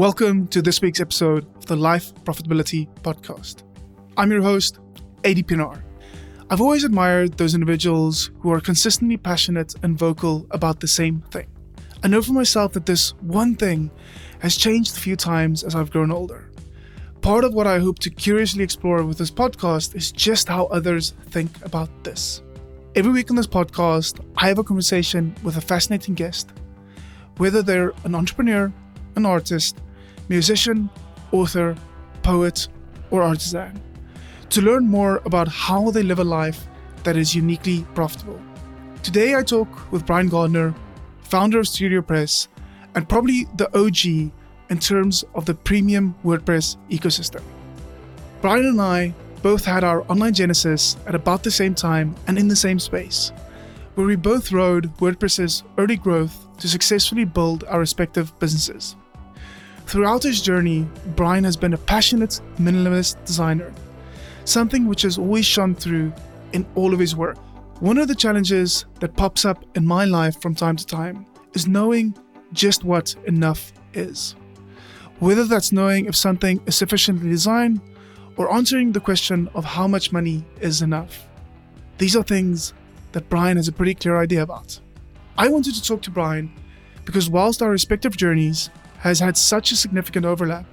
Welcome to this week's episode of the Life Profitability Podcast. I'm your host, Adii Pienaar. I've always admired those individuals who are consistently passionate and vocal about the same thing. I know for myself that this one thing has changed a few times as I've grown older. Part of what I hope to curiously explore with this podcast is just how others think about this. Every week on this podcast, I have a conversation with a fascinating guest, whether they're an entrepreneur, an artist, musician, author, poet, or artisan, to learn more about how they live a life that is uniquely profitable. Today I talk with Brian Gardner, founder of StudioPress, and probably the OG in terms of the premium WordPress ecosystem. Brian and I both had our online genesis at about the same time and in the same space, where we both rode WordPress's early growth to successfully build our respective businesses. Throughout his journey, Brian has been a passionate minimalist designer, something which has always shone through in all of his work. One of the challenges that pops up in my life from time to time is knowing just what enough is. Whether that's knowing if something is sufficiently designed or answering the question of how much money is enough. These are things that Brian has a pretty clear idea about. I wanted to talk to Brian because whilst our respective journeys has had such a significant overlap,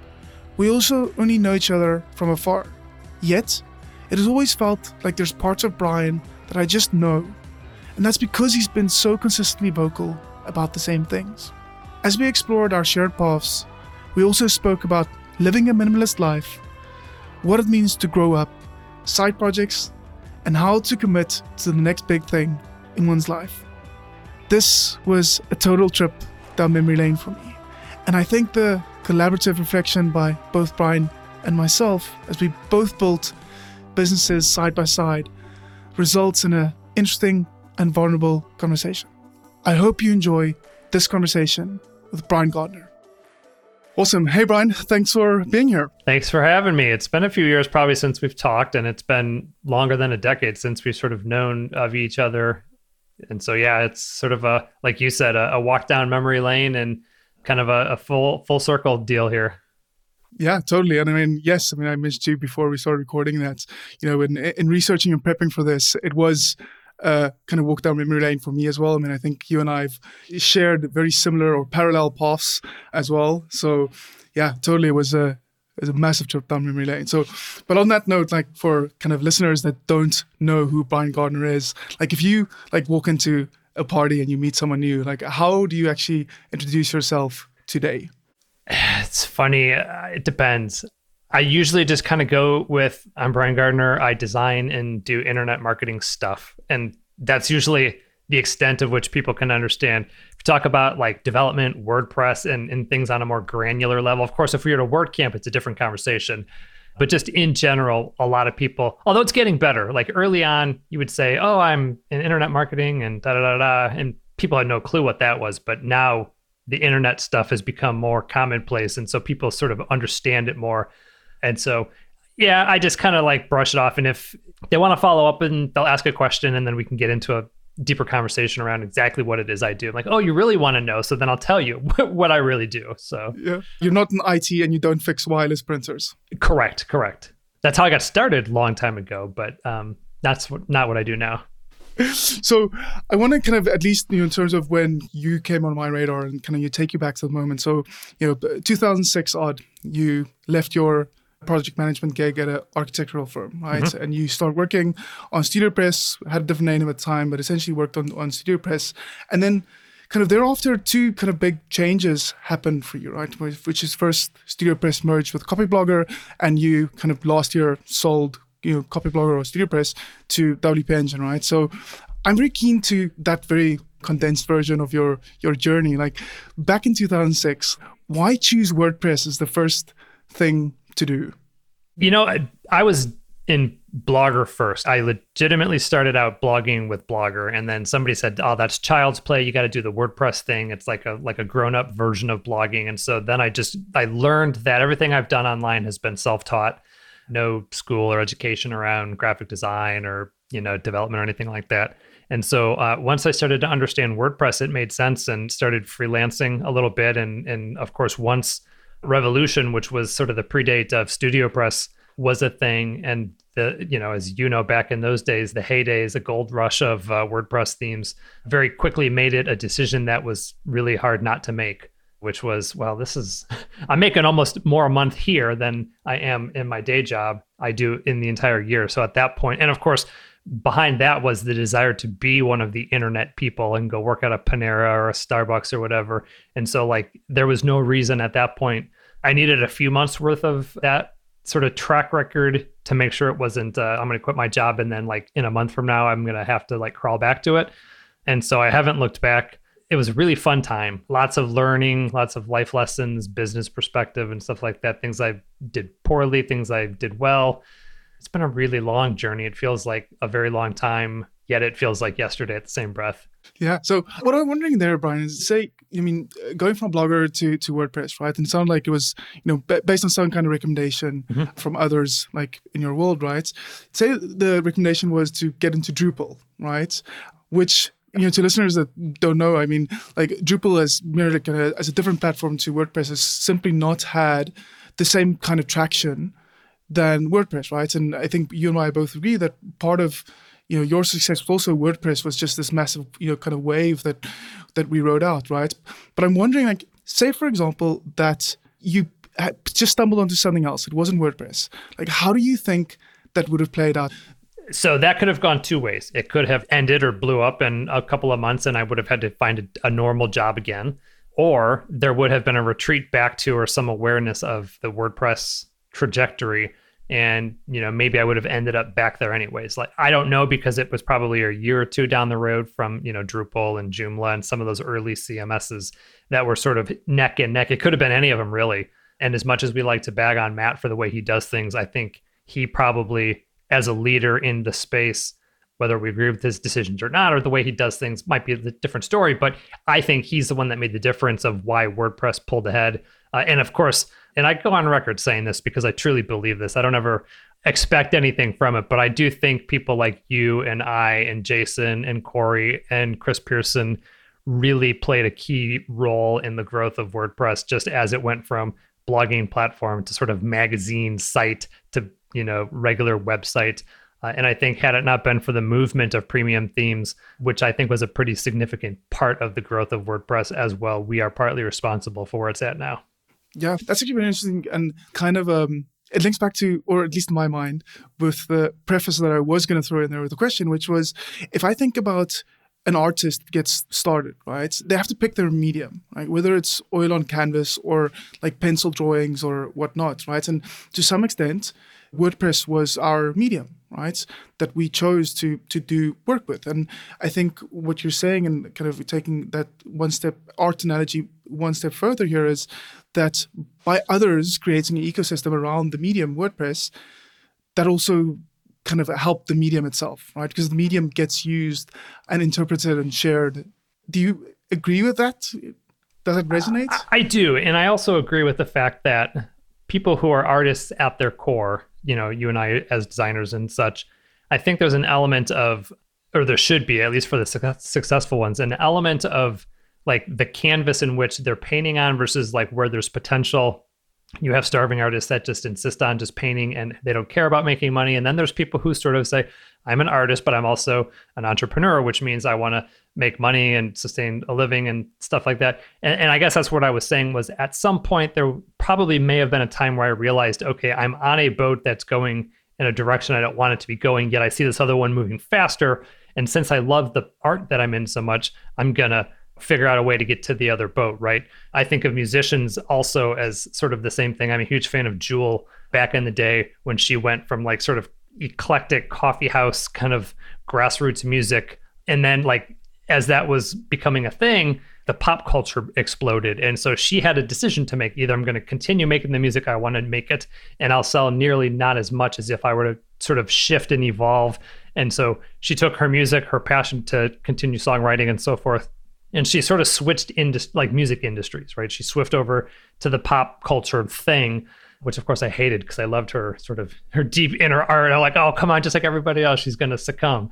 we also only know each other from afar. Yet, it has always felt like there's parts of Brian that I just know, and that's because he's been so consistently vocal about the same things. As we explored our shared paths, we also spoke about living a minimalist life, what it means to grow up, side projects, and how to commit to the next big thing in one's life. This was a total trip down memory lane for me, and I think the collaborative reflection by both Brian and myself, as we both built businesses side by side, results in an interesting and vulnerable conversation. I hope you enjoy this conversation with Brian Gardner. Awesome. Hey, Brian. Thanks for being here. Thanks for having me. It's been a few years probably since we've talked, and it's been longer than a decade since we've sort of known of each other. And so, yeah, it's sort of a, like you said, a walk down memory lane and kind of a full circle deal here. Yeah, totally. And I mean, yes, I mentioned to you before we started recording that, you know, in researching and prepping for this, it was kind of walk down memory lane for me as well. I mean, I think you and I have shared very similar or parallel paths as well. So yeah, totally. It was a massive trip down memory lane. So, but on that note, like for kind of listeners that don't know who Brian Gardner is, like if you like walk into a party and you meet someone new, like how do you actually introduce yourself today? It's funny. It depends. I usually just kind of go with, I'm Brian Gardner. I design and do internet marketing stuff. And that's usually the extent of which people can understand. If you talk about like development, WordPress, and things on a more granular level, of course, if we were at a WordCamp, it's a different conversation. But just in general, a lot of people, although it's getting better, like early on, you would say, oh, I'm in internet marketing and and people had no clue what that was. But now the internet stuff has become more commonplace. And so people sort of understand it more. And so, yeah, I just kind of like brush it off. And if they want to follow up and they'll ask a question and then we can get into a deeper conversation around exactly what it is I do. I'm like, oh, you really want to know. So then I'll tell you what I really do. So yeah, you're not in IT and you don't fix wireless printers. Correct. That's how I got started a long time ago, but that's not what I do now. So I want to kind of, at least, you know, in terms of when you came on my radar and kind of you take you back to the moment. So, you know, 2006 odd, you left your project management gig at an architectural firm, right? Mm-hmm. And you start working on StudioPress, had a different name at the time, but essentially worked on StudioPress. And then kind of thereafter, two kind of big changes happened for you, right? Which is first StudioPress merged with Copyblogger, and you kind of last year sold, you know, Copyblogger or StudioPress to WP Engine, right? So I'm very keen to that very condensed version of your journey. Like back in 2006, why choose WordPress as the first thing to do? You know, I was in Blogger first. I legitimately started out blogging with Blogger, and then somebody said, oh, that's child's play. You got to do the WordPress thing. It's like a grown-up version of blogging. And so then I learned that everything I've done online has been self-taught. No school or education around graphic design or, you know, development or anything like that. And so once I started to understand WordPress, it made sense and started freelancing a little bit. And of course, once Revolution, which was sort of the predate of StudioPress, was a thing. And the, you know, as you know, back in those days, the heydays, the gold rush of WordPress themes, very quickly made it a decision that was really hard not to make, which was, well, this is, I'm making almost more a month here than I am in my day job I do in the entire year. So at that point, and of course, behind that was the desire to be one of the internet people and go work at a Panera or a Starbucks or whatever. And so like, there was no reason at that point. I needed a few months worth of that sort of track record to make sure it wasn't, I'm going to quit my job and then like in a month from now, I'm going to have to like crawl back to it. And so I haven't looked back. It was a really fun time. Lots of learning, lots of life lessons, business perspective and stuff like that. Things I did poorly, things I did well. It's been a really long journey. It feels like a very long time, yet it feels like yesterday at the same breath. Yeah. So what I'm wondering there, Brian, is say, I mean, going from Blogger to WordPress, right? And it sounded like it was, you know, based on some kind of recommendation from others, like in your world, right? Say the recommendation was to get into Drupal, right? Which, you know, to listeners that don't know, I mean, like Drupal as merely kind of, as a different platform to WordPress has simply not had the same kind of traction than WordPress, right? And I think you and I both agree that part of, you know, your success with also WordPress was just this massive, you know, kind of wave that we rode out, right? But I'm wondering, like, say, for example, that you had just stumbled onto something else. It wasn't WordPress. Like, how do you think that would have played out? So that could have gone two ways. It could have ended or blew up in a couple of months and I would have had to find a normal job again. Or there would have been a retreat back to or some awareness of the WordPress trajectory. And, you know, maybe I would have ended up back there anyways. Like, I don't know, because it was probably a year or two down the road from, you know, Drupal and Joomla and some of those early CMSs that were sort of neck and neck. It could have been any of them, really. And as much as we like to bag on Matt for the way he does things, I think he probably, as a leader in the space, whether we agree with his decisions or not, or the way he does things might be a different story. But I think he's the one that made the difference of why WordPress pulled ahead. And of course, and I go on record saying this because I truly believe this. I don't ever expect anything from it, but I do think people like you and I and Jason and Corey and Chris Pearson really played a key role in the growth of WordPress, just as it went from blogging platform to sort of magazine site to, you know, regular website. And I think had it not been for the movement of premium themes, which I think was a pretty significant part of the growth of WordPress as well, we are partly responsible for where it's at now. Yeah, that's actually been interesting and kind of, it links back to, or at least in my mind, with the preface that I was going to throw in there with the question, which was, if I think about an artist gets started, right? They have to pick their medium, right? Whether it's oil on canvas or like pencil drawings or whatnot, right? And to some extent, WordPress was our medium, right? That we chose to do work with. And I think what you're saying, and kind of taking that one step, art analogy one step further here, is that by others creating an ecosystem around the medium WordPress, that also kind of helped the medium itself, right? Because the medium gets used and interpreted and shared. Do you agree with that? Does it resonate? I do. And I also agree with the fact that people who are artists at their core, you know, you and I as designers and such, I think there's an element of, or there should be, at least for the successful ones, an element of like the canvas in which they're painting on versus like where there's potential. You have starving artists that just insist on just painting and they don't care about making money. And then there's people who sort of say, I'm an artist, but I'm also an entrepreneur, which means I want to make money and sustain a living and stuff like that. And I guess that's what I was saying was at some point, there probably may have been a time where I realized, okay, I'm on a boat that's going in a direction I don't want it to be going, yet I see this other one moving faster. And since I love the art that I'm in so much, I'm going to figure out a way to get to the other boat, right? I think of musicians also as sort of the same thing. I'm a huge fan of Jewel back in the day when she went from like sort of eclectic coffee house kind of grassroots music. And then like, as that was becoming a thing, the pop culture exploded. And so she had a decision to make. Either I'm going to continue making the music I want to make it, and I'll sell nearly not as much as if I were to sort of shift and evolve. And so she took her music, her passion to continue songwriting and so forth, and she sort of switched into like music industries, right? She switched over to the pop culture thing, which of course I hated because I loved her sort of her deep inner art. I'm like, oh, come on, just like everybody else, she's going to succumb.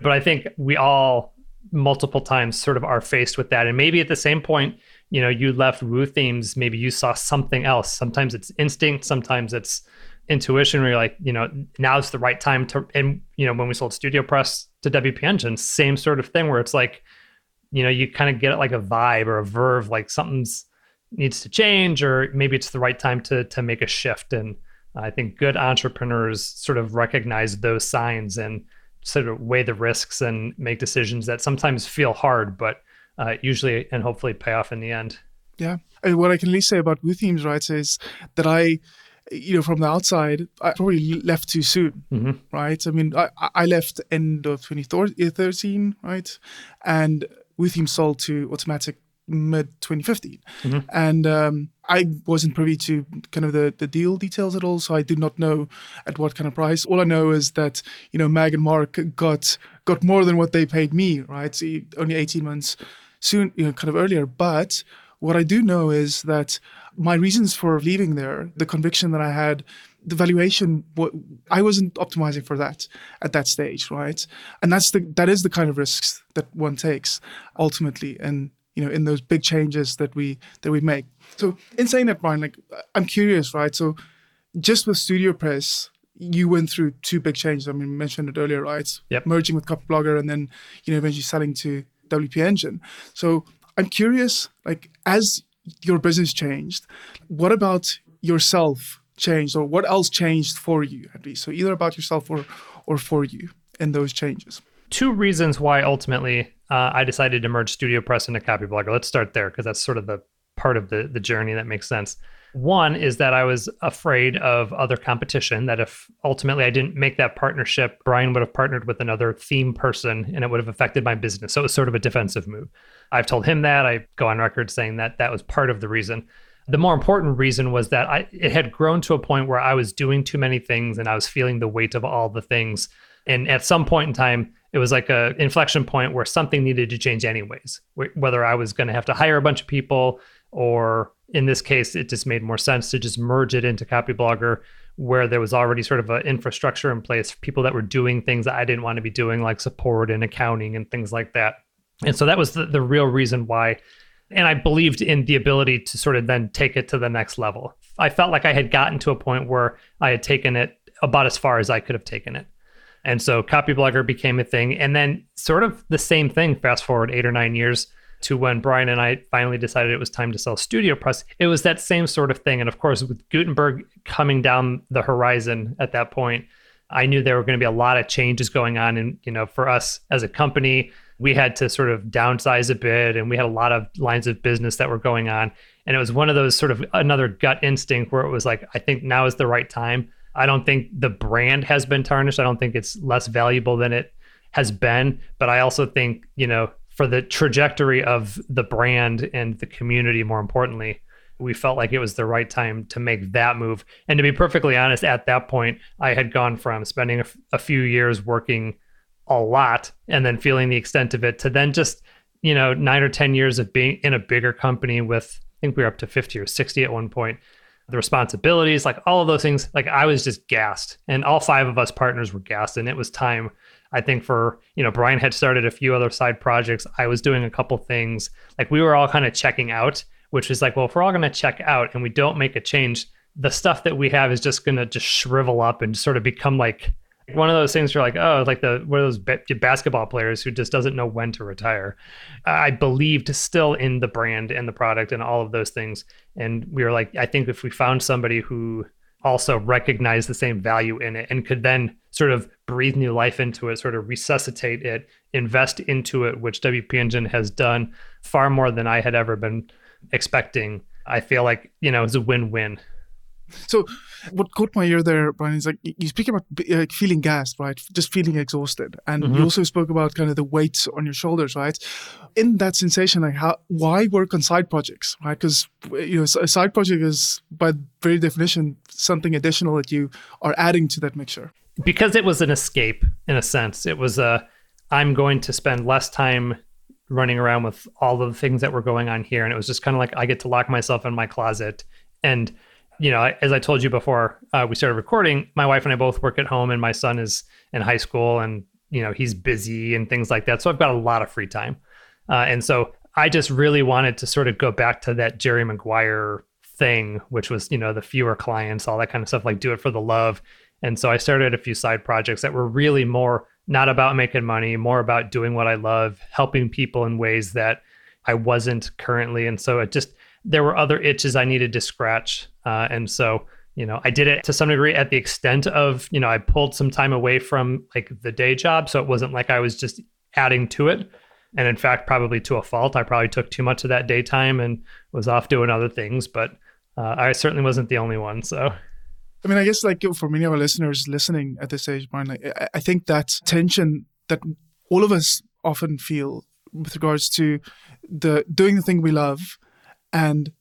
But I think we all multiple times sort of are faced with that. And maybe at the same point, you know, you left WooThemes, maybe you saw something else. Sometimes it's instinct, sometimes it's intuition, where you're like, you know, now's the right time to. And, you know, when we sold StudioPress to WP Engine, same sort of thing, where it's like, you know, you kind of get it like a vibe or a verve, like something's needs to change, or maybe it's the right time to make a shift. And I think good entrepreneurs sort of recognize those signs and sort of weigh the risks and make decisions that sometimes feel hard, but usually and hopefully pay off in the end. Yeah. And what I can at least say about WooThemes, right, is that I, you know, from the outside, I probably left too soon, right? I mean, I left end of 2013, right? And WooThemes sold to Automatic mid-2015. And I wasn't privy to kind of the deal details at all, so I did not know at what kind of price. All I know is that, you know, Mag and Mark got more than what they paid me, right? So only 18 months soon, you know, kind of earlier. But what I do know is that my reasons for leaving there, the conviction that I had, the valuation, I wasn't optimizing for that at that stage, right? And that is the kind of risks that one takes ultimately, and you know, in those big changes that we make. So in saying that, Brian, like, I'm curious, right? So just with StudioPress, you went through two big changes. I mean, you mentioned it earlier, right? Yep. Merging with Copyblogger and then, you know, eventually selling to WP Engine. So I'm curious, like, as your business changed, what about yourself changed, or what else changed for you, at least? So either about yourself or for you in those changes. Two reasons why ultimately I decided to merge StudioPress into Copyblogger. Let's start there, because that's sort of the part of the journey that makes sense. One is that I was afraid of other competition, that if ultimately I didn't make that partnership, Brian would have partnered with another theme person and it would have affected my business. So it was sort of a defensive move. I've told him that. I go on record saying that was part of the reason. The more important reason was that it had grown to a point where I was doing too many things and I was feeling the weight of all the things. And at some point in time, it was like an inflection point where something needed to change anyways, whether I was going to have to hire a bunch of people, or in this case, it just made more sense to just merge it into Copyblogger, where there was already sort of an infrastructure in place for people that were doing things that I didn't want to be doing, like support and accounting and things like that. And so that was the real reason why. And I believed in the ability to sort of then take it to the next level. I felt like I had gotten to a point where I had taken it about as far as I could have taken it. And so Copyblogger became a thing. And then sort of the same thing, fast forward 8 or 9 years to when Brian and I finally decided it was time to sell StudioPress. It was that same sort of thing. And of course, with Gutenberg coming down the horizon at that point, I knew there were going to be a lot of changes going on. And, you know, for us as a company, we had to sort of downsize a bit, and we had a lot of lines of business that were going on. And it was one of those sort of another gut instinct where it was like, I think now is the right time. I don't think the brand has been tarnished. I don't think it's less valuable than it has been. But I also think, you know, for the trajectory of the brand and the community, more importantly, we felt like it was the right time to make that move. And to be perfectly honest, at that point, I had gone from spending a few years working a lot and then feeling the extent of it to then just, you know, 9 or 10 years of being in a bigger company with, I think we were up to 50 or 60 at one point. The responsibilities, like all of those things, like I was just gassed, and all 5 of us partners were gassed. And it was time, I think, for, you know, Brian had started a few other side projects. I was doing a couple things, like we were all kind of checking out, which is like, well, if we're all going to check out and we don't make a change, the stuff that we have is just going to just shrivel up and sort of become like one of those things where like, oh, like one of those basketball players who just doesn't know when to retire. I believed still in the brand and the product and all of those things. And we were like, I think if we found somebody who also recognized the same value in it and could then sort of breathe new life into it, sort of resuscitate it, invest into it, which WP Engine has done far more than I had ever been expecting, I feel like, you know, it's a win-win. So what caught my ear there, Brian, is like you speak about feeling gassed, right? Just feeling exhausted. And you also spoke about kind of the weight on your shoulders, right? In that sensation, like why work on side projects, right? Because, you know, a side project is by very definition something additional that you are adding to that mixture. Because it was an escape in a sense. It was I'm going to spend less time running around with all of the things that were going on here. And it was just kind of like I get to lock myself in my closet. And you know, as I told you before we started recording, my wife and I both work at home, and my son is in high school, and, you know, he's busy and things like that. So I've got a lot of free time. And so I just really wanted to sort of go back to that Jerry Maguire thing, which was, you know, the fewer clients, all that kind of stuff, like do it for the love. And so I started a few side projects that were really more not about making money, more about doing what I love, helping people in ways that I wasn't currently. And so it just, there were other itches I needed to scratch. And so, you know, I did it to some degree at the extent of, you know, I pulled some time away from like the day job. So it wasn't like I was just adding to it. And in fact, probably to a fault, I probably took too much of that daytime and was off doing other things. But I certainly wasn't the only one. So, I mean, I guess like for many of our listeners listening at this stage, Brian, like, I think that tension that all of us often feel with regards to the doing the thing we love and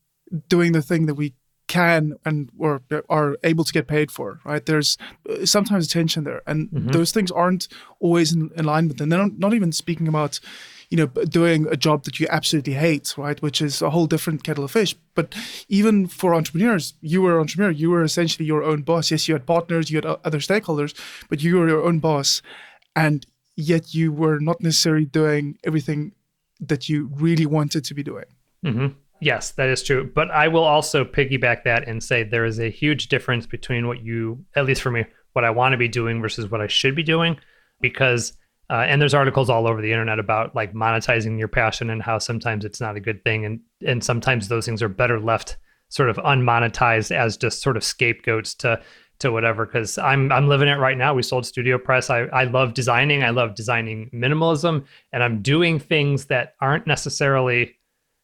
doing the thing that we can and or are able to get paid for, right? There's sometimes a tension there, and those things aren't always in line with them. They're not even speaking about, you know, doing a job that you absolutely hate, right? Which is a whole different kettle of fish. But even for entrepreneurs, you were an entrepreneur. You were essentially your own boss. Yes, you had partners, you had other stakeholders, but you were your own boss. And yet you were not necessarily doing everything that you really wanted to be doing. Mm-hmm. Yes, that is true. But I will also piggyback that and say there is a huge difference between what you, at least for me, what I want to be doing versus what I should be doing. Because and there's articles all over the internet about like monetizing your passion and how sometimes it's not a good thing. And sometimes those things are better left sort of unmonetized as just sort of scapegoats to whatever. Because I'm living it right now. We sold StudioPress. I love designing. I love designing minimalism. And I'm doing things that aren't necessarily,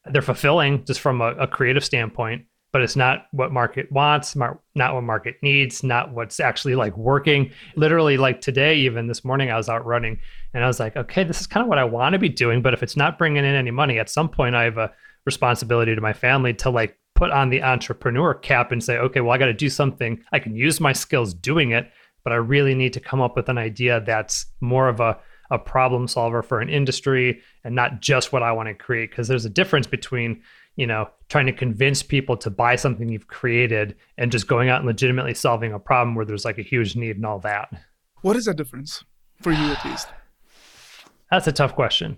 they're fulfilling just from a creative standpoint, but it's not what market wants, not what market needs, not what's actually like working. Literally like today, even this morning, I was out running and I was like, okay, this is kind of what I want to be doing. But if it's not bringing in any money, at some point I have a responsibility to my family to like put on the entrepreneur cap and say, okay, well, I got to do something. I can use my skills doing it, but I really need to come up with an idea that's more of a problem solver for an industry and not just what I want to create. Because there's a difference between, you know, trying to convince people to buy something you've created and just going out and legitimately solving a problem where there's like a huge need and all that. What is that difference for you at least? That's a tough question.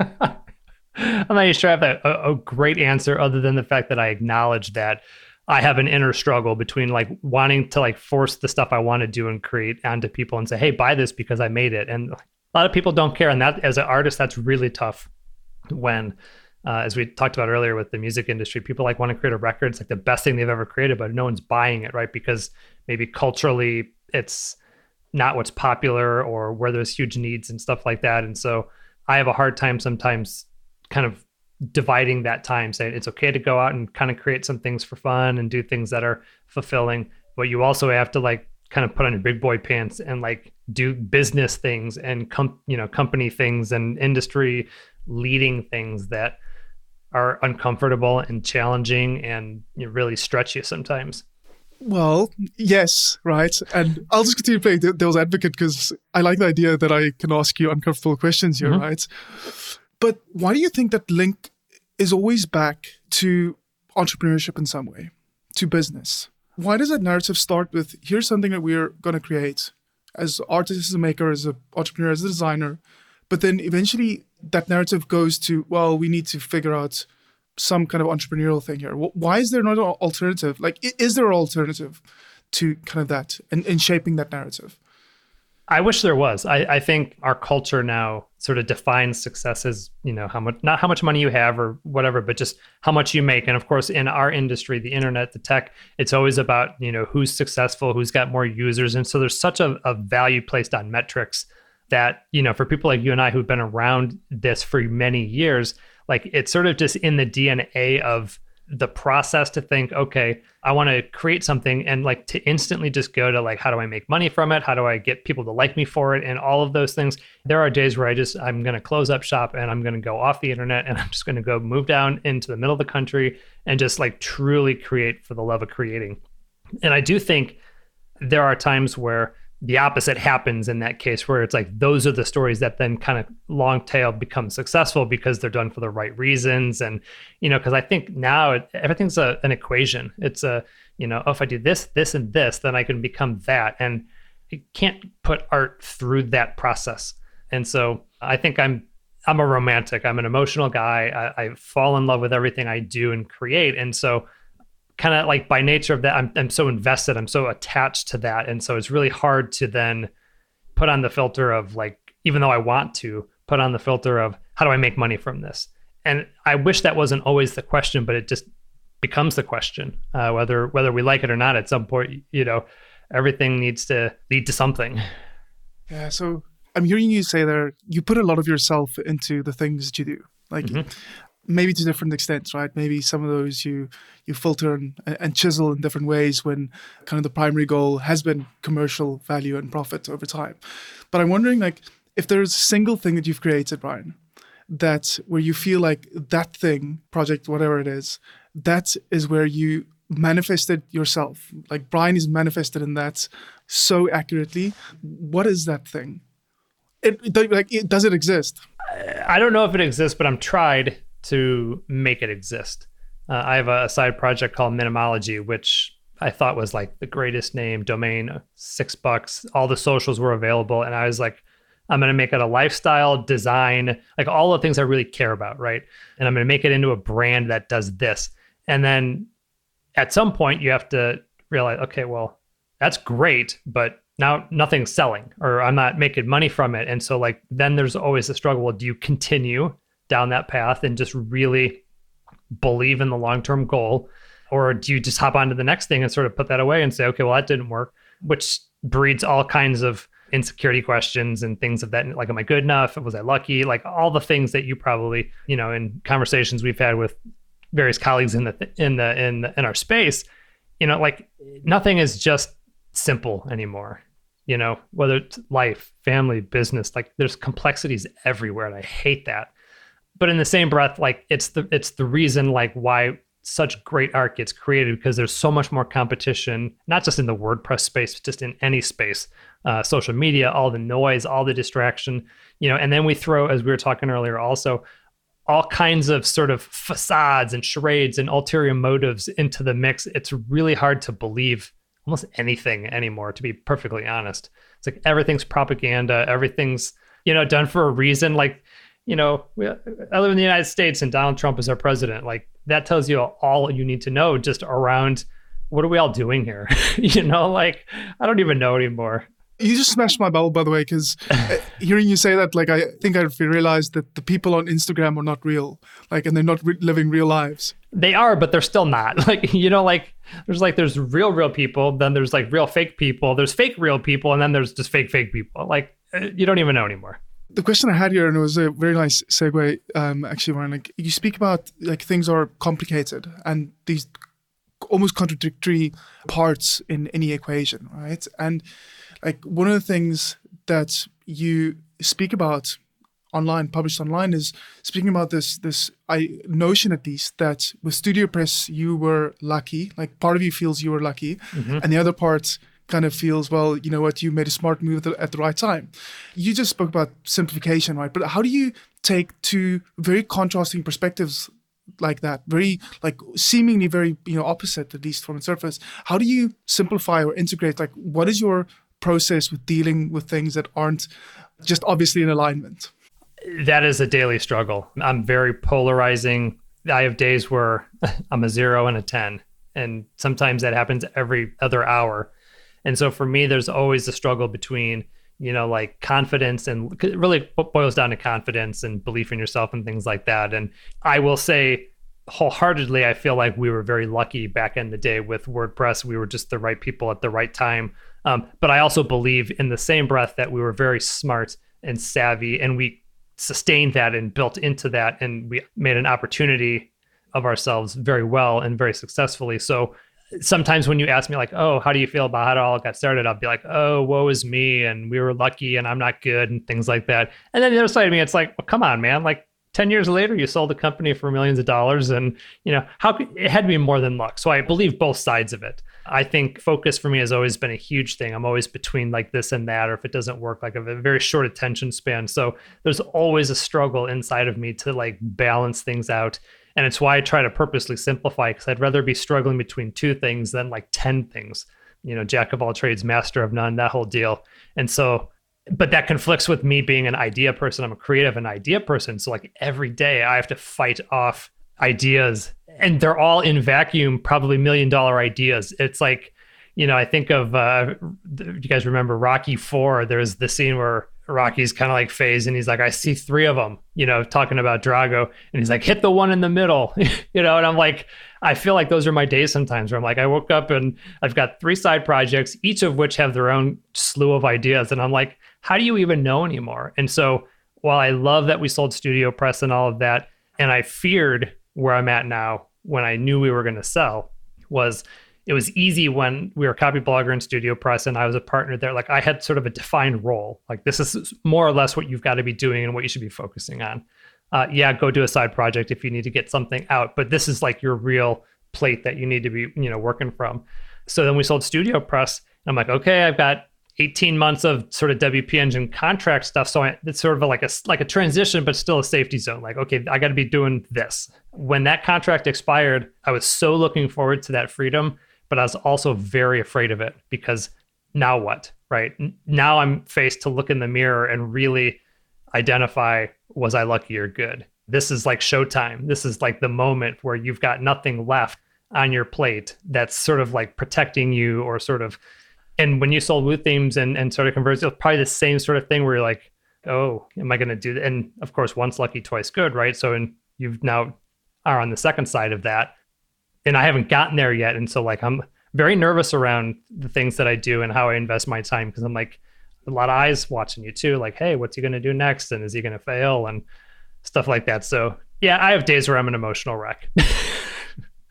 I'm not even sure I have a great answer other than the fact that I acknowledge that I have an inner struggle between like wanting to like force the stuff I want to do and create onto people and say, hey, buy this because I made it. And a lot of people don't care. And that as an artist, that's really tough when, as we talked about earlier with the music industry, people like want to create a record. It's like the best thing they've ever created, but no one's buying it, right? Because maybe culturally it's not what's popular or where there's huge needs and stuff like that. And so I have a hard time sometimes kind of dividing that time, saying it's okay to go out and kind of create some things for fun and do things that are fulfilling, but you also have to like kind of put on your big boy pants and like do business things and company things and industry leading things that are uncomfortable and challenging and, you know, really stretch you sometimes. Well, yes, right. And I'll just continue playing devil's advocate because I like the idea that I can ask you uncomfortable questions here, right? But why do you think that link is always back to entrepreneurship in some way, to business? Why does that narrative start with, here's something that we're going to create as artists, as a maker, as an entrepreneur, as a designer, but then eventually that narrative goes to, well, we need to figure out some kind of entrepreneurial thing here. Why is there not an alternative? Like, is there an alternative to kind of that and shaping that narrative? I wish there was. I think our culture now sort of defines success as, you know, how much, not how much money you have or whatever, but just how much you make. And of course, in our industry, the internet, the tech, it's always about, you know, who's successful, who's got more users. And so there's such a value placed on metrics that, you know, for people like you and I who've been around this for many years, like it's sort of just in the DNA of the process to think, okay, I want to create something and like to instantly just go to like, how do I make money from it? How do I get people to like me for it? And all of those things. There are days where I'm going to close up shop and I'm going to go off the internet and I'm just going to go move down into the middle of the country and just like truly create for the love of creating. And I do think there are times where the opposite happens in that case, where it's like, those are the stories that then kind of long tail become successful because they're done for the right reasons. And, you know, because I think now everything's an equation. It's you know, oh, if I do this, this, and this, then I can become that. And you can't put art through that process. And so I think I'm I'm a romantic. I'm an emotional guy. I fall in love with everything I do and create. And so kind of like by nature of that, I'm so invested. I'm so attached to that. And so it's really hard to then put on the filter of like, even though I want to put on the filter of how do I make money from this? And I wish that wasn't always the question, but it just becomes the question, whether we like it or not. At some point, you know, everything needs to lead to something. Yeah. So I'm hearing you say there, you put a lot of yourself into the things that you do, like maybe to different extents, right? Maybe some of those you filter and chisel in different ways when kind of the primary goal has been commercial value and profit over time. But I'm wondering, like, if there's a single thing that you've created, Brian, that where you feel like that thing, project, whatever it is, that is where you manifested yourself. Like Brian is manifested in that so accurately. What is that thing? Does it exist? I don't know if it exists, but I'm tried to make it exist. I have a side project called Minimology, which I thought was like the greatest name, domain, $6. All the socials were available. And I was like, I'm going to make it a lifestyle design, like all the things I really care about, right? And I'm going to make it into a brand that does this. And then at some point you have to realize, okay, well, that's great, but now nothing's selling or I'm not making money from it. And so like, then there's always the struggle. Well, do you continue down that path and just really believe in the long-term goal? Or do you just hop onto the next thing and sort of put that away and say, okay, well, that didn't work, which breeds all kinds of insecurity questions and things of that. Like, am I good enough? Was I lucky? Like all the things that you probably, you know, in conversations we've had with various colleagues in our space, you know, like nothing is just simple anymore. You know, whether it's life, family, business, like there's complexities everywhere. And I hate that. But in the same breath, like it's the reason like why such great art gets created, because there's so much more competition, not just in the WordPress space, but just in any space, social media, all the noise, all the distraction, you know, and then we throw, as we were talking earlier, also all kinds of sort of facades and charades and ulterior motives into the mix. It's really hard to believe almost anything anymore, to be perfectly honest. It's like everything's propaganda, everything's, you know, done for a reason. Like, you know, I live in the United States and Donald Trump is our president. Like that tells you all you need to know just around what are we all doing here? You know, like I don't even know anymore. You just smashed my bubble, by the way, because hearing you say that, like I think I've realized that the people on Instagram are not real, like, and they're not living real lives. They are, but they're still not. Like, you know, like there's real people, then there's like real fake people, there's fake real people, and then there's just fake people. Like you don't even know anymore. The question I had here, and it was a very nice segue, actually, Ryan, like you speak about like things are complicated and these almost contradictory parts in any equation, right? And like one of the things that you speak about online, published online, is speaking about this notion at least that with StudioPress, you were lucky, like part of you feels you were lucky and the other part kind of feels, well, you know what, you made a smart move at the right time. You just spoke about simplification, right? But how do you take two very contrasting perspectives like that, very like seemingly very, you know, opposite, at least from the surface? How do you simplify or integrate? Like what is your process with dealing with things that aren't just obviously in alignment? That is a daily struggle. I'm very polarizing. I have days where I'm a 0 and a 10, and sometimes that happens every other hour. And so for me, there's always the struggle between, you know, like confidence, and it really boils down to confidence and belief in yourself and things like that. And I will say wholeheartedly, I feel like we were very lucky back in the day with WordPress. We were just the right people at the right time. But I also believe in the same breath that we were very smart and savvy, and we sustained that and built into that. And we made an opportunity of ourselves very well and very successfully. So sometimes when you ask me like, oh, how do you feel about how it all got started? I'll be like, oh, woe is me. And we were lucky and I'm not good and things like that. And then the other side of me, it's like, well, come on, man. Like 10 years later, you sold the company for millions of dollars. And, you know, it had to be more than luck. So I believe both sides of it. I think focus for me has always been a huge thing. I'm always between like this and that, or if it doesn't work, like I have a very short attention span. So there's always a struggle inside of me to like balance things out. And it's why I try to purposely simplify, because I'd rather be struggling between two things than like 10 things, you know, jack of all trades, master of none, that whole deal. And so But that conflicts with me being an idea person. I'm a creative and idea person. So like every day I have to fight off ideas, and they're all in vacuum, probably $1 million ideas. It's like, you know, I think of, do you guys remember Rocky Four? There's the scene where Rocky's kind of like phased and he's like, I see three of them, you know, talking about Drago, and he's like, hit the one in the middle, you know? And I'm like, I feel like those are my days sometimes, where I'm like, I woke up and I've got three side projects, each of which have their own slew of ideas. And I'm like, how do you even know anymore? And so while I love that we sold StudioPress and all of that, and I feared where I'm at now when I knew we were going to sell, was it was easy when we were Copyblogger and StudioPress, and I was a partner there. Like I had sort of a defined role. Like this is more or less what you've got to be doing and what you should be focusing on. Yeah, go do a side project if you need to get something out, but this is like your real plate that you need to be, you know, working from. So then we sold StudioPress. I'm like, okay, I've got 18 months of sort of WP Engine contract stuff. So it's sort of like a transition, but still a safety zone. Like, okay, I got to be doing this. When that contract expired, I was so looking forward to that freedom, but I was also very afraid of it, because now what, right? Now I'm faced to look in the mirror and really identify, was I lucky or good? This is like showtime. This is like the moment where you've got nothing left on your plate that's sort of like protecting you or sort of. And when you sold WooThemes and sort of Convergio, probably the same sort of thing where you're like, oh, am I going to do that? And of course, once lucky, twice good, right? So and you've now are on the second side of that. And I haven't gotten there yet. And so like, I'm very nervous around the things that I do and how I invest my time, because I'm like, a lot of eyes watching you too. Like, hey, what's he going to do next? And is he going to fail? And stuff like that. So yeah, I have days where I'm an emotional wreck.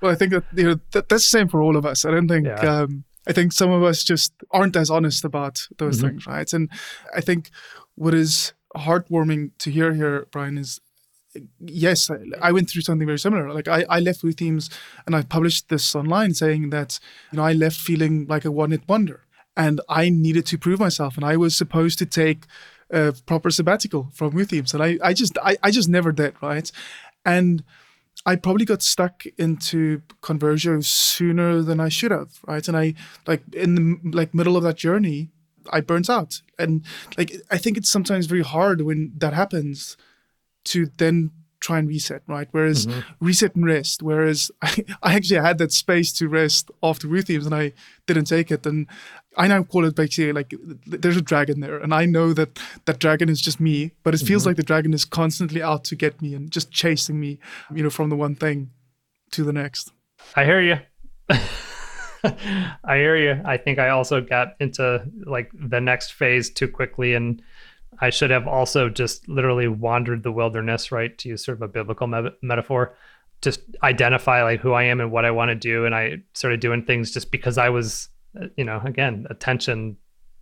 Well, I think that, you know, that's the same for all of us. I don't think... Yeah. I think some of us just aren't as honest about those things, right? And I think what is heartwarming to hear here, Brian, is yes, I went through something very similar. Like I left WooThemes, and I published this online saying that, you know, I left feeling like a one-hit wonder, and I needed to prove myself, and I was supposed to take a proper sabbatical from WooThemes, and I just never did, right? And I probably got stuck into Convergio sooner than I should have, right? And I, like, in the middle of that journey, I burnt out. And like, I think it's sometimes very hard when that happens to then try and reset, right? Whereas reset and rest, whereas I actually had that space to rest after WooThemes, and I didn't take it. And I now call it basically like there's a dragon there, and I know that that dragon is just me, but it feels like the dragon is constantly out to get me and just chasing me, you know, from the one thing to the next. I hear you. I hear you. I think I also got into like the next phase too quickly, and I should have also just literally wandered the wilderness, right? To use sort of a biblical metaphor, just identify like who I am and what I want to do. And I started doing things just because I was, you know, again, attention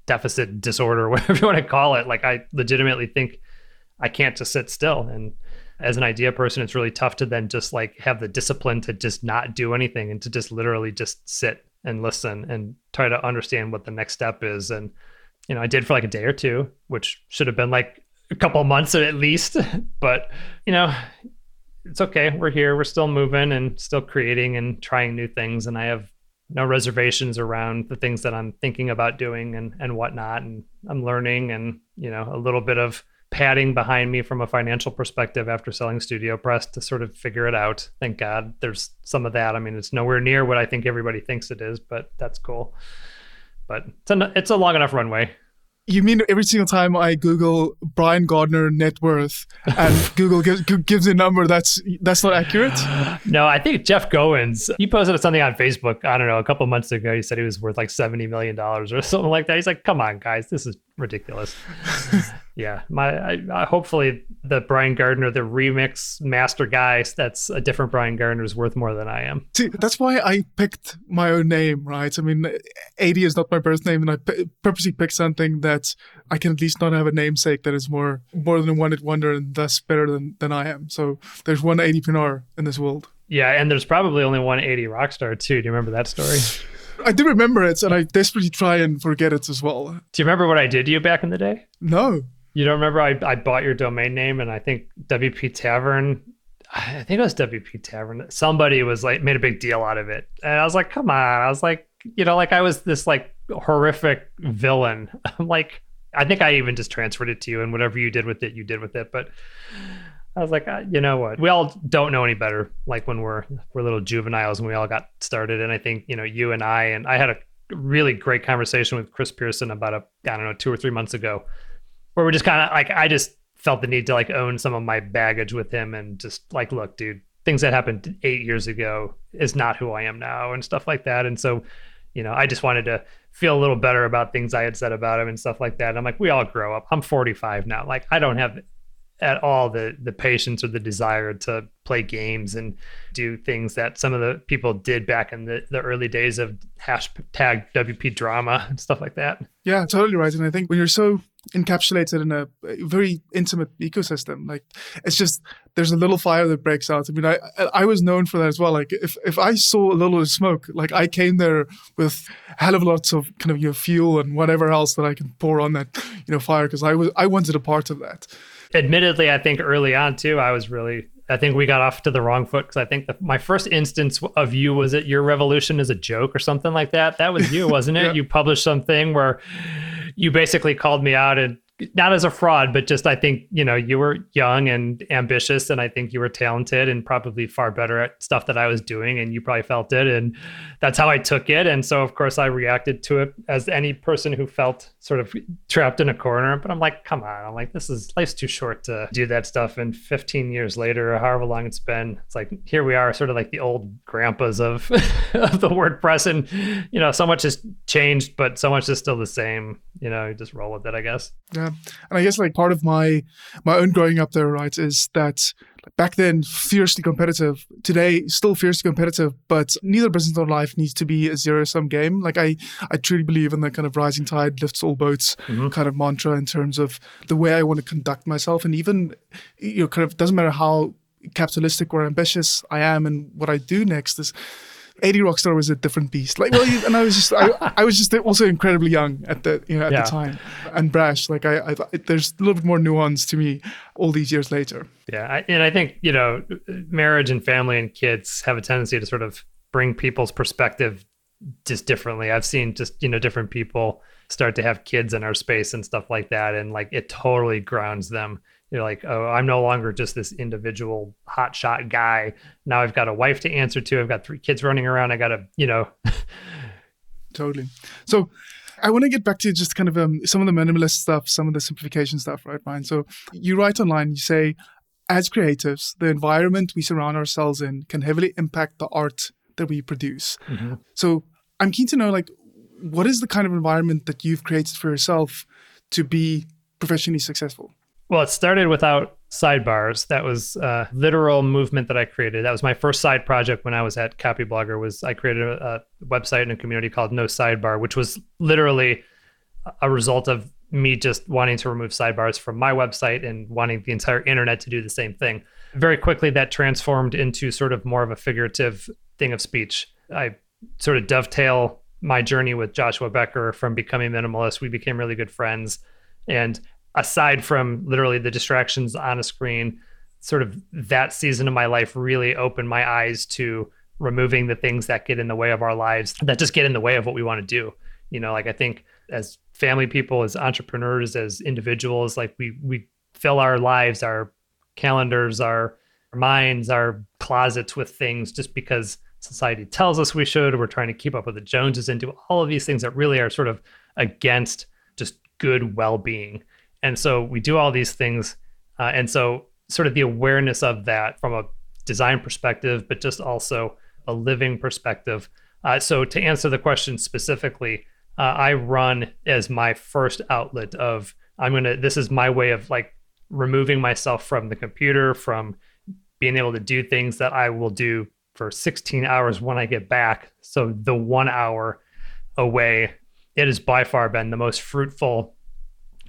deficit disorder, whatever you want to call it. Like I legitimately think I can't just sit still. And as an idea person, it's really tough to then just like have the discipline to just not do anything and to just literally just sit and listen and try to understand what the next step is. And you know, I did for like a day or two, which should have been like a couple of months at least. But, you know, it's okay. We're here. We're still moving and still creating and trying new things. And I have no reservations around the things that I'm thinking about doing and whatnot. And I'm learning and, you know, a little bit of padding behind me from a financial perspective after selling StudioPress to sort of figure it out. Thank God there's some of that. I mean, it's nowhere near what I think everybody thinks it is, but that's cool. But it's a long enough runway. You mean every single time I Google Brian Gardner net worth and Google gives a number that's not accurate? No, I think Jeff Goins, he posted something on Facebook, I don't know, a couple of months ago. He said he was worth like $70 million or something like that. He's like, come on, guys, this is ridiculous. Yeah, I hopefully the Brian Gardner, the remix master guy, that's a different Brian Gardner, is worth more than I am. See, that's why I picked my own name, right? I mean, Adie is not my birth name, and I purposely picked something that I can at least not have a namesake that is more than a one-hit wonder and thus better than I am. So there's one Adii Pienaar in this world. Yeah, and there's probably only one Adii Rockstar too. Do you remember that story? I do remember it, and I desperately try and forget it as well. Do you remember what I did to you back in the day? No. You don't remember? I bought your domain name, and I think WP Tavern, somebody was like, made a big deal out of it. And I was like, come on. I was like, you know, like I was this like horrific villain. I'm like, I think I even just transferred it to you, and whatever you did with it, you did with it. But I was like, you know what? We all don't know any better. Like when we're little juveniles and we all got started. And I think, you know, you and I had a really great conversation with Chris Pearson about I don't know, 2 or 3 months ago, where we're just kind of like, I just felt the need to like own some of my baggage with him and just like, look, dude, things that happened 8 years ago is not who I am now and stuff like that. And so, you know, I just wanted to feel a little better about things I had said about him and stuff like that. And I'm like, we all grow up. I'm 45 now. Like, I don't have at all the patience or the desire to play games and do things that some of the people did back in the early days of hashtag WP drama and stuff like that. Yeah, totally right. And I think when you're so encapsulated in a very intimate ecosystem, like it's just, there's a little fire that breaks out. I mean, I was known for that as well. Like if I saw a little smoke, like I came there with a hell of lots of kind of your fuel and whatever else that I can pour on that, you know, fire, because I wanted a part of that. Admittedly, I think early on too, I think we got off to the wrong foot, because I think my first instance of you was at your Revolution as a joke or something like that. That was you, wasn't it? Yeah. You published something where you basically called me out, and not as a fraud, but just, I think, you know, you were young and ambitious, and I think you were talented and probably far better at stuff that I was doing, and you probably felt it, and that's how I took it. And so of course I reacted to it as any person who felt sort of trapped in a corner, but I'm like, come on, I'm like, life's too short to do that stuff. And 15 years later, or however long it's been, it's like, here we are, sort of like the old grandpas of the WordPress, and, you know, so much has changed, but so much is still the same, you know, just roll with it, I guess. Yeah. And I guess like part of my own growing up there, right, is that back then fiercely competitive, today still fiercely competitive, but neither business nor life needs to be a zero-sum game. Like I truly believe in the kind of rising tide lifts all boats kind of mantra in terms of the way I want to conduct myself. And even, you know, kind of doesn't matter how capitalistic or ambitious I am and what I do next, is Adii Rockstar was a different beast. Like, well, and I was just also incredibly young at the time, and brash. Like, there's a little bit more nuance to me all these years later. Yeah, and I think, you know, marriage and family and kids have a tendency to sort of bring people's perspective just differently. I've seen just, you know, different people start to have kids in our space and stuff like that, and like it totally grounds them. You're like, oh, I'm no longer just this individual hotshot guy. Now I've got a wife to answer to. I've got 3 kids running around. I got to, you know. Totally. So I want to get back to just kind of some of the minimalist stuff, some of the simplification stuff, right, Brian? So you write online, you say, as creatives, the environment we surround ourselves in can heavily impact the art that we produce. Mm-hmm. So I'm keen to know, like, what is the kind of environment that you've created for yourself to be professionally successful? Well, it started without sidebars. That was a literal movement that I created. That was my first side project when I was at Copyblogger. I created a website and a community called No Sidebar, which was literally a result of me just wanting to remove sidebars from my website and wanting the entire internet to do the same thing. Very quickly, that transformed into sort of more of a figurative thing of speech. I sort of dovetail my journey with Joshua Becker from Becoming Minimalist. We became really good friends. And aside from literally the distractions on a screen, sort of that season of my life really opened my eyes to removing the things that get in the way of our lives, that just get in the way of what we want to do. You know, like I think as family people, as entrepreneurs, as individuals, like we fill our lives, our calendars, our minds, our closets with things just because society tells us we should. We're trying to keep up with the Joneses and do all of these things that really are sort of against just good well-being. And so we do all these things. And so sort of the awareness of that from a design perspective, but just also a living perspective. So to answer the question specifically, I run as my first outlet of, this is my way of like removing myself from the computer, from being able to do things that I will do for 16 hours when I get back. So the 1 hour away, it has by far been the most fruitful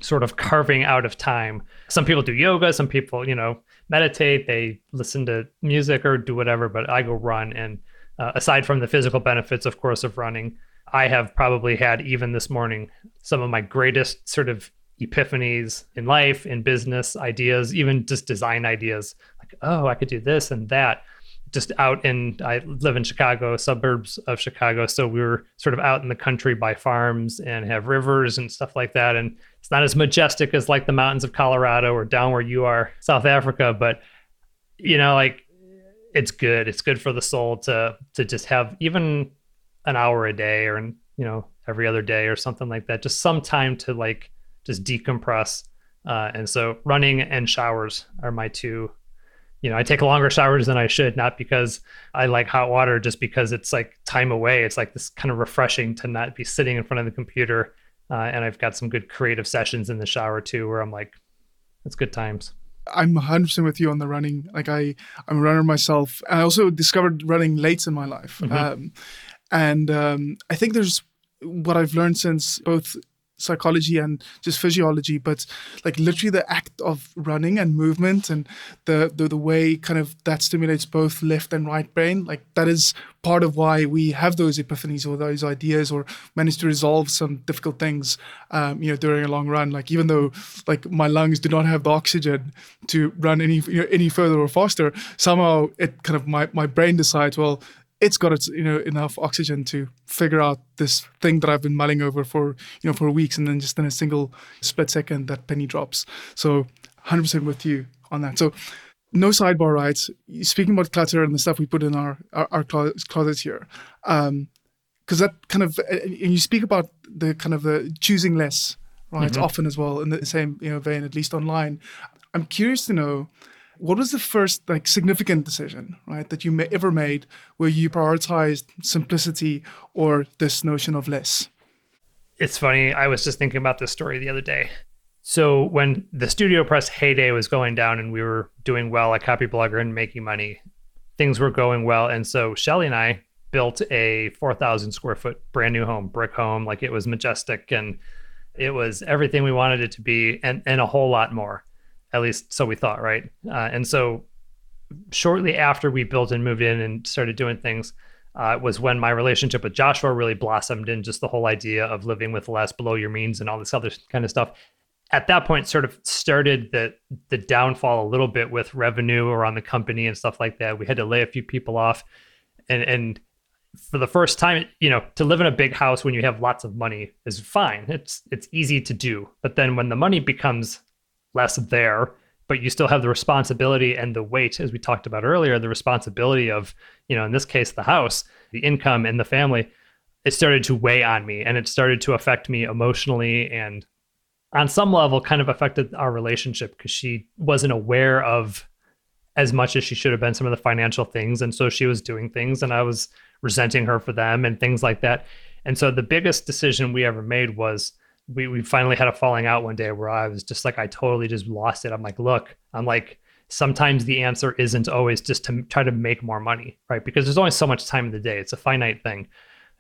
sort of carving out of time. Some people do yoga, some people, you know, meditate, they listen to music or do whatever, but I go run. And aside from the physical benefits, of course, of running, I have probably had, even this morning, some of my greatest sort of epiphanies in life, in business, ideas, even just design ideas. Like, oh, I could do this and that. just out in, I live in Chicago, suburbs of Chicago. So we were sort of out in the country by farms and have rivers and stuff like that. And it's not as majestic as like the mountains of Colorado or down where you are, South Africa, but you know, like it's good. It's good for the soul to just have even an hour a day or, you know, every other day or something like that, just some time to like, just decompress. And so running and showers are my two. You know, I take longer showers than I should, not because I like hot water, just because it's like time away. It's like this kind of refreshing to not be sitting in front of the computer. And I've got some good creative sessions in the shower too, where I'm like, it's good times. I'm 100% with you on the running. Like I'm a runner myself. I also discovered running late in my life. Mm-hmm. I think there's what I've learned since both psychology and just physiology, but like literally the act of running and movement and the way kind of that stimulates both left and right brain, like that is part of why we have those epiphanies or those ideas or manage to resolve some difficult things, you know, during a long run. Like even though like my lungs do not have the oxygen to run any further or faster, somehow it kind of my brain decides, well, it's got its, you know, enough oxygen to figure out this thing that I've been mulling over for, you know, for weeks, and then just in a single split second that penny drops. So 100% with you on that. So no sidebar, right? Speaking about clutter and the stuff we put in our closets here, because that kind of, and you speak about the kind of the choosing less, right? Mm-hmm. Often as well in the same, you know, vein, at least online. I'm curious to know, what was the first like significant decision, right, that you ever made where you prioritized simplicity or this notion of less? It's funny. I was just thinking about this story the other day. So when the StudioPress heyday was going down and we were doing well at Copyblogger and making money, things were going well. And so Shelly and I built a 4,000 square foot brand new home, brick home. Like it was majestic and it was everything we wanted it to be and a whole lot more. At least so we thought, right? And so shortly after we built and moved in and started doing things was when my relationship with Joshua really blossomed, and just the whole idea of living with less, below your means and all this other kind of stuff. At that point sort of started the downfall a little bit with revenue around the company and stuff like that. We had to lay a few people off. And for the first time, you know, to live in a big house when you have lots of money is fine. It's easy to do. But then when the money becomes less there, but you still have the responsibility and the weight, as we talked about earlier, the responsibility of, you know, in this case, the house, the income and the family, it started to weigh on me and it started to affect me emotionally. And on some level kind of affected our relationship because she wasn't aware of as much as she should have been some of the financial things. And so she was doing things and I was resenting her for them and things like that. And so the biggest decision we ever made was we finally had a falling out one day where I was just like, I totally just lost it. I'm like, look, I'm like, sometimes the answer isn't always just to try to make more money, right? Because there's only so much time in the day. It's a finite thing.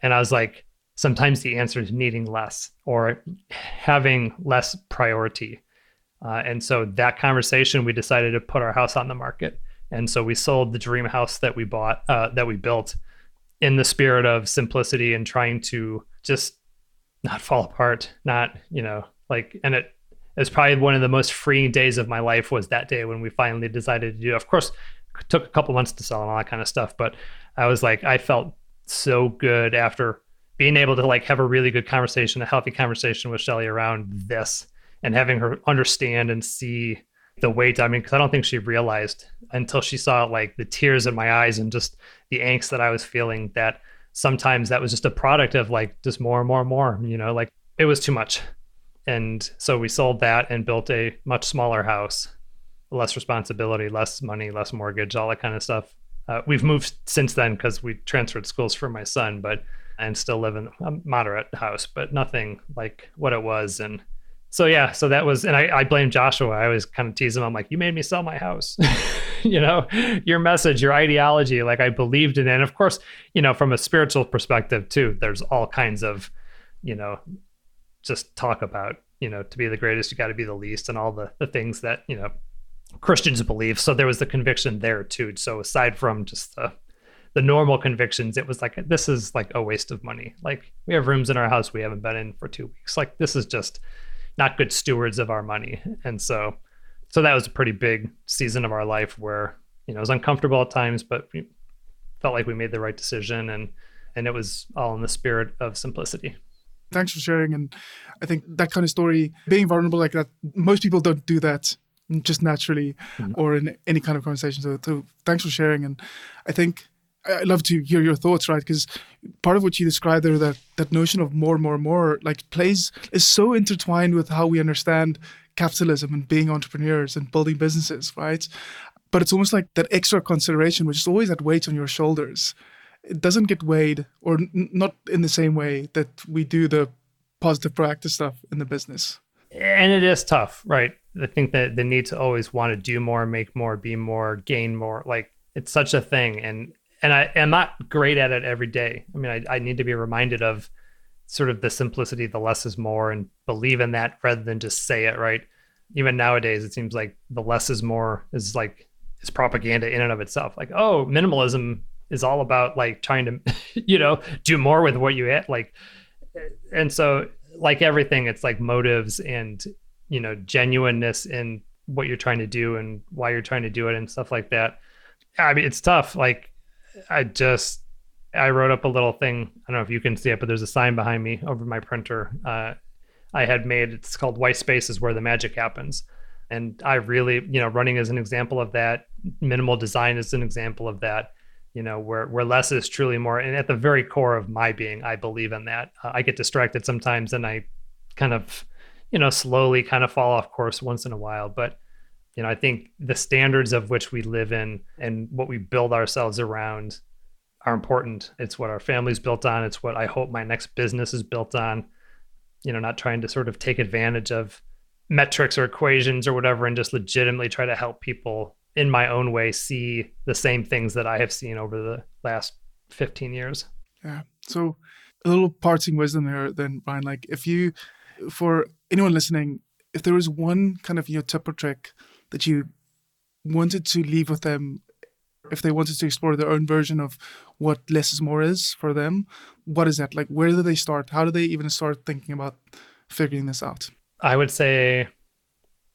And I was like, sometimes the answer is needing less or having less priority. And so that conversation, we decided to put our house on the market. And so we sold the dream house that we bought, that we built in the spirit of simplicity and trying to just not fall apart, not, you know, like, and it was probably one of the most freeing days of my life was that day when we finally decided to do it. Of course, it took a couple months to sell and all that kind of stuff, but I was like, I felt so good after being able to like have a really good conversation, a healthy conversation with Shelly around this and having her understand and see the weight. I mean, because I don't think she realized until she saw like the tears in my eyes and just the angst that I was feeling, that sometimes that was just a product of like just more and more and more, you know, like it was too much. And so we sold that and built a much smaller house, less responsibility, less money, less mortgage, all that kind of stuff. We've moved since then because we transferred schools for my son, but and still live in a moderate house, but nothing like what it was. And so, yeah, so that was, and I blame Joshua. I always kind of tease him. I'm like, you made me sell my house, you know, your message, your ideology, like I believed in it. And of course, you know, from a spiritual perspective too, there's all kinds of, you know, just talk about, you know, to be the greatest, you got to be the least and all the things that, you know, Christians believe. So there was the conviction there too. So aside from just the normal convictions, it was like, this is like a waste of money. Like we have rooms in our house we haven't been in for 2 weeks. Like this is just not good stewards of our money. And so that was a pretty big season of our life where, you know, it was uncomfortable at times, but we felt like we made the right decision, and it was all in the spirit of simplicity. Thanks for sharing. And I think that kind of story, being vulnerable like that, most people don't do that just naturally or in any kind of conversation. So thanks for sharing. And I think I'd love to hear your thoughts, right? Because part of what you described there, that notion of more, like plays is so intertwined with how we understand capitalism and being entrepreneurs and building businesses, right? But it's almost like that extra consideration, which is always that weight on your shoulders. It doesn't get weighed, or not in the same way that we do the positive practice stuff in the business. And it is tough, right? I think that the need to always want to do more, make more, be more, gain more, like it's such a thing. And I am not great at it every day. I mean, I need to be reminded of sort of the simplicity, the less is more, and believe in that rather than just say it, right? Even nowadays, it seems like the less is more is like, is propaganda in and of itself. Like, oh, minimalism is all about like trying to, do more with what you had. Like, and so like everything, it's like motives and, genuineness in what you're trying to do and why you're trying to do it and stuff like that. I mean, it's tough. Like, I wrote up a little thing. I don't know if you can see it, but there's a sign behind me over my printer. I had made, it's called White Space is Where the Magic Happens. And I really, running is an example of that. Minimal design is an example of that, where less is truly more. And at the very core of my being, I believe in that. I get distracted sometimes and I kind of, slowly kind of fall off course once in a while. But I think the standards of which we live in and what we build ourselves around are important. It's what our family's built on. It's what I hope my next business is built on. Not trying to sort of take advantage of metrics or equations or whatever, and just legitimately try to help people in my own way see the same things that I have seen over the last 15 years. Yeah. So a little parting wisdom there then, Brian, like for anyone listening, if there was one kind of tip or trick that you wanted to leave with them, if they wanted to explore their own version of what less is more is for them, what is that? Like, where do they start? How do they even start thinking about figuring this out? I would say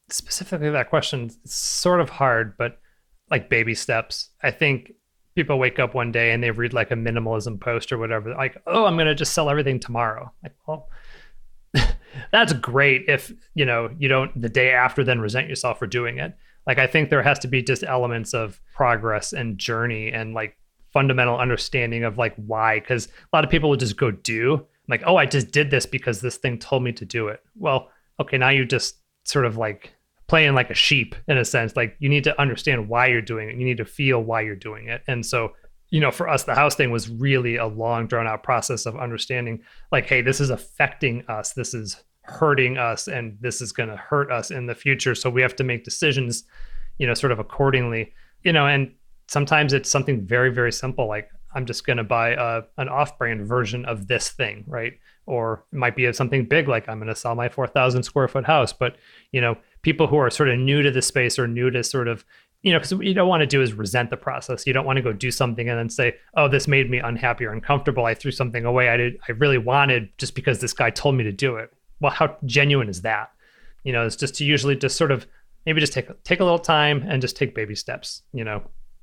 specifically that question, it's sort of hard, but like baby steps. I think people wake up one day and they read like a minimalism post or whatever, like, oh, I'm going to just sell everything tomorrow. Like, well, that's great if, you don't the day after then resent yourself for doing it. Like, I think there has to be just elements of progress and journey and like fundamental understanding of like why, because a lot of people will just go do like, oh, I just did this because this thing told me to do it. Well, okay, now you just sort of like playing like a sheep in a sense. Like, you need to understand why you're doing it. You need to feel why you're doing it. And so, for us, the house thing was really a long drawn out process of understanding like, hey, this is affecting us. This is hurting us, and this is going to hurt us in the future. So we have to make decisions, sort of accordingly, and sometimes it's something very, very simple. Like, I'm just going to buy an off-brand version of this thing, right? Or it might be something big, like I'm going to sell my 4,000 square foot house. But, people who are sort of new to the space or new to sort of, because what you don't want to do is resent the process. You don't want to go do something and then say, oh, this made me unhappy or uncomfortable. I threw something away I really wanted just because this guy told me to do it. Well, how genuine is that? It's just to usually just sort of maybe just take a little time and just take baby steps,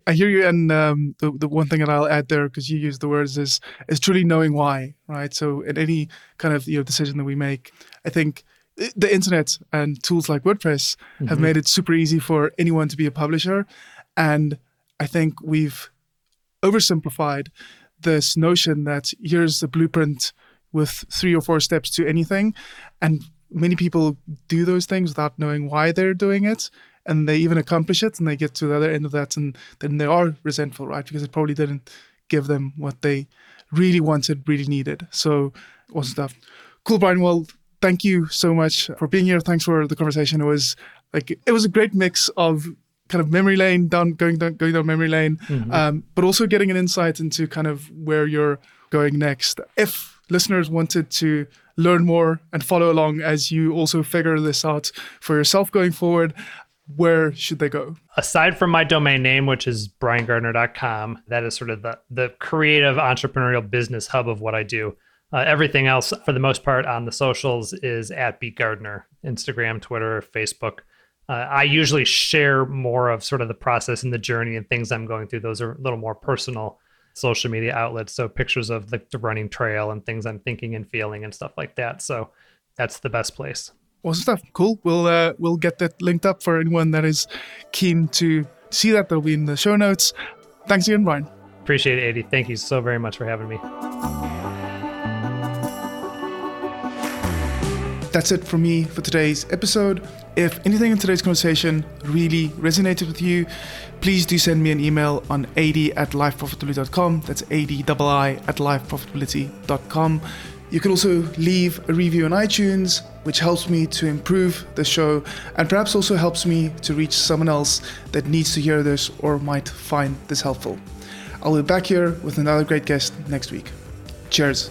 I hear you. And the one thing that I'll add there, because you use the words, is truly knowing why, right? So in any kind of decision that we make, I think the internet and tools like WordPress have made it super easy for anyone to be a publisher. And I think we've oversimplified this notion that here's the blueprint with 3 or 4 steps to anything. And many people do those things without knowing why they're doing it. And they even accomplish it and they get to the other end of that. And then they are resentful, right? Because it probably didn't give them what they really wanted, really needed. So awesome stuff. Cool, Brian. Well, thank you so much for being here. Thanks for the conversation. It was a great mix of kind of memory lane, going down memory lane, but also getting an insight into kind of where you're going next. If listeners wanted to learn more and follow along as you also figure this out for yourself going forward, where should they go? Aside from my domain name, which is briangardner.com, that is sort of the creative entrepreneurial business hub of what I do. Everything else, for the most part, on the socials is @bgardner, Instagram, Twitter, Facebook. I usually share more of sort of the process and the journey and things I'm going through. Those are a little more personal. social media outlets. So pictures of the running trail and things I'm thinking and feeling and stuff like that. So that's the best place. Awesome stuff. Cool. We'll get that linked up for anyone that is keen to see that. That'll be in the show notes. Thanks again, Brian. Appreciate it, Adii. Thank you so very much for having me. That's it from me for today's episode. If anything in today's conversation really resonated with you, please do send me an email on adii@lifeprofitability.com. That's adii@lifeprofitability.com. You can also leave a review on iTunes, which helps me to improve the show and perhaps also helps me to reach someone else that needs to hear this or might find this helpful. I'll be back here with another great guest next week. Cheers.